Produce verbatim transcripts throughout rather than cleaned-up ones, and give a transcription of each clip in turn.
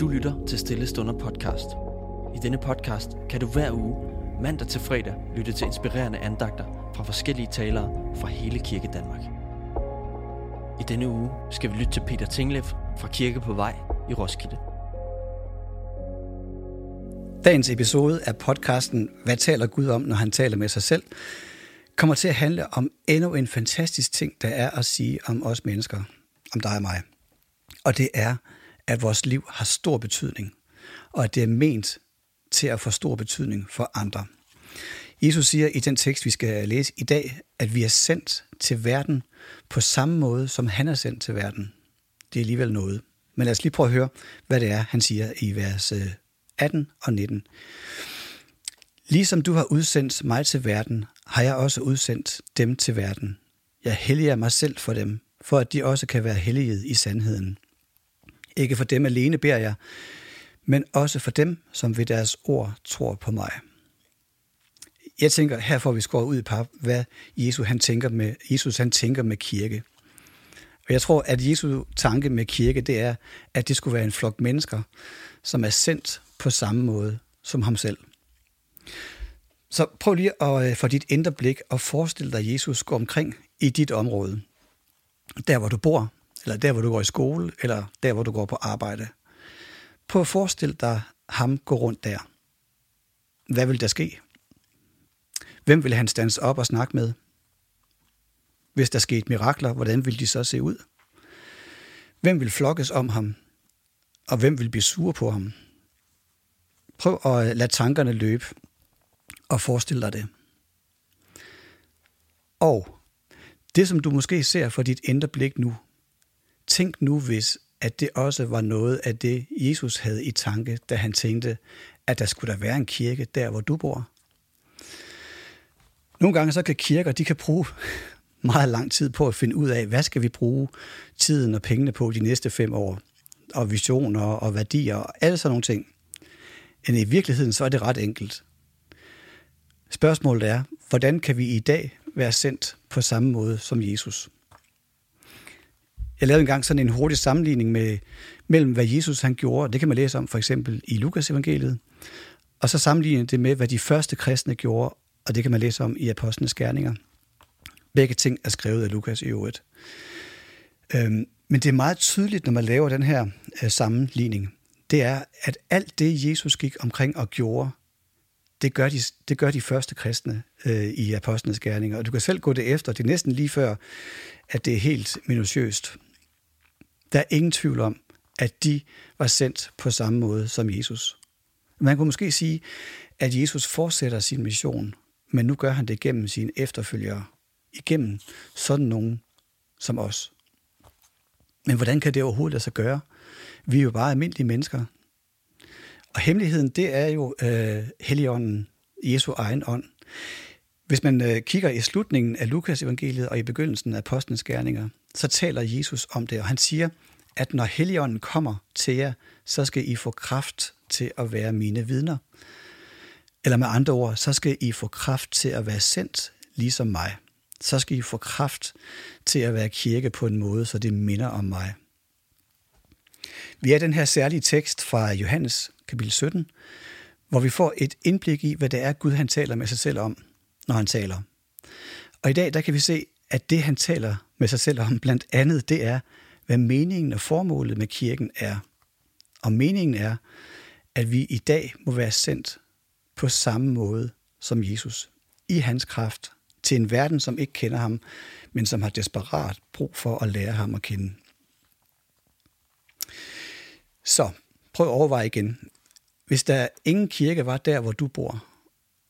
Du lytter til Stille Stunder podcast. I denne podcast kan du hver uge, mandag til fredag, lytte til inspirerende andagter fra forskellige talere fra hele Kirke Danmark. I denne uge skal vi lytte til Peter Tingleff fra Kirke på Vej i Roskilde. Dagens episode af podcasten Hvad taler Gud om, når han taler med sig selv, kommer til at handle om endnu en fantastisk ting, der er at sige om os mennesker, om dig og mig. Og det er, at vores liv har stor betydning, og at det er ment til at få stor betydning for andre. Jesus siger i den tekst, vi skal læse i dag, at vi er sendt til verden på samme måde, som han er sendt til verden. Det er alligevel noget. Men lad os lige prøve at høre, hvad det er, han siger i vers atten og nitten. Ligesom du har udsendt mig til verden, har jeg også udsendt dem til verden. Jeg helliger mig selv for dem, for at de også kan være helliget i sandheden. Ikke for dem alene beder jeg, men også for dem, som ved deres ord tror på mig. Jeg tænker, her får vi skåret ud i pap, hvad Jesus han tænker med, Jesus, han tænker med kirke. Og jeg tror, at Jesus tanke med kirke, det er, at det skulle være en flok mennesker, som er sendt på samme måde som ham selv. Så prøv lige at få dit indre blik og forestil dig, at Jesus går omkring i dit område. Der, hvor du bor, eller der, hvor du går i skole, eller der, hvor du går på arbejde. Prøv at forestille dig ham gå rundt der. Hvad vil der ske? Hvem vil han stands op og snakke med? Hvis der skete mirakler, hvordan ville de så se ud? Hvem vil flokkes om ham? Og hvem vil blive sure på ham? Prøv at lade tankerne løbe og forestil dig det. Og det, som du måske ser for dit indre blik nu, tænk nu, hvis at det også var noget af det, Jesus havde i tanke, da han tænkte, at der skulle der være en kirke der, hvor du bor. Nogle gange så kan kirker, de kan bruge meget lang tid på at finde ud af, hvad skal vi bruge tiden og pengene på de næste fem år, og visioner og værdier og alle sådan nogle ting. Men i virkeligheden så er det ret enkelt. Spørgsmålet er, hvordan kan vi i dag være sendt på samme måde som Jesus? Jeg lavede engang sådan en hurtig sammenligning med, mellem, hvad Jesus han gjorde, det kan man læse om for eksempel i Lukas evangeliet, og så sammenligne det med, hvad de første kristne gjorde, og det kan man læse om i Apostlenes Gerninger. Begge ting er skrevet af Lukas i øvrigt. Øhm, men det er meget tydeligt, når man laver den her øh, sammenligning, det er, at alt det, Jesus gik omkring og gjorde, det gør de, det gør de første kristne øh, i Apostlenes Gerninger, og du kan selv gå det efter, det er næsten lige før, at det er helt minutiøst. Der er ingen tvivl om, at de var sendt på samme måde som Jesus. Man kunne måske sige, at Jesus fortsætter sin mission, men nu gør han det gennem sine efterfølgere, igennem sådan nogen som os. Men hvordan kan det overhovedet lade sig gøre? Vi er jo bare almindelige mennesker. Og hemmeligheden, det er jo øh, Helligånden, Jesu egen ånd. Hvis man øh, kigger i slutningen af Lukas evangeliet og i begyndelsen af Apostlenes Gerninger, så taler Jesus om det, og han siger, at når Helligånden kommer til jer, så skal I få kraft til at være mine vidner. Eller med andre ord, så skal I få kraft til at være sendt, ligesom mig. Så skal I få kraft til at være kirke på en måde, så det minder om mig. Vi er den her særlige tekst fra Johannes kapitel sytten, hvor vi får et indblik i, hvad det er, Gud han taler med sig selv om, når han taler. Og i dag, der kan vi se, at det, han taler med sig selv om, blandt andet, det er, hvad meningen og formålet med kirken er. Og meningen er, at vi i dag må være sendt på samme måde som Jesus, i hans kraft, til en verden, som ikke kender ham, men som har desperat brug for at lære ham at kende. Så prøv at overveje igen. Hvis der ingen kirke var der, hvor du bor,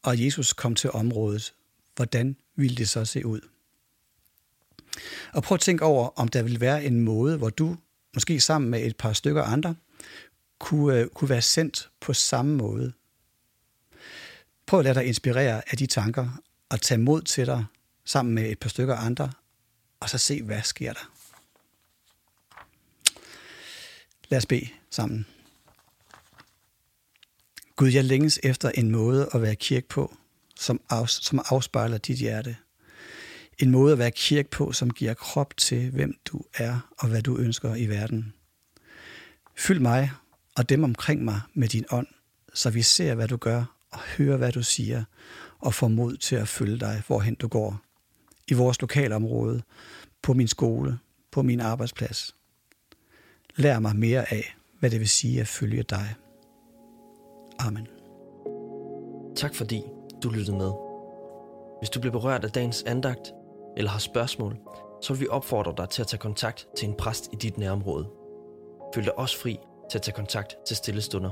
og Jesus kom til området, hvordan ville det så se ud? Og prøv at tænke over, om der ville være en måde, hvor du, måske sammen med et par stykker andre, kunne, kunne være sendt på samme måde. Prøv at lade dig inspirere af de tanker, og tage mod til dig sammen med et par stykker andre, og så se, hvad sker der. Lad os bede sammen. Gud, jeg længes efter en måde at være kirke på, som afspejler dit hjerte. En måde at være kirke på, som giver krop til, hvem du er og hvad du ønsker i verden. Fyld mig og dem omkring mig med din ånd, så vi ser, hvad du gør, og hører, hvad du siger, og får mod til at følge dig, hvorhen du går. I vores lokalområde, på min skole, på min arbejdsplads. Lær mig mere af, hvad det vil sige at følge dig. Amen. Tak fordi du lyttede med. Hvis du blev berørt af dagens andagt eller har spørgsmål, så vil vi opfordre dig til at tage kontakt til en præst i dit nærområde. Føl dig også fri til at tage kontakt til Stillestunder.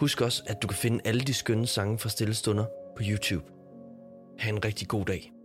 Husk også, at du kan finde alle de skønne sange fra Stillestunder på YouTube. Ha' en rigtig god dag.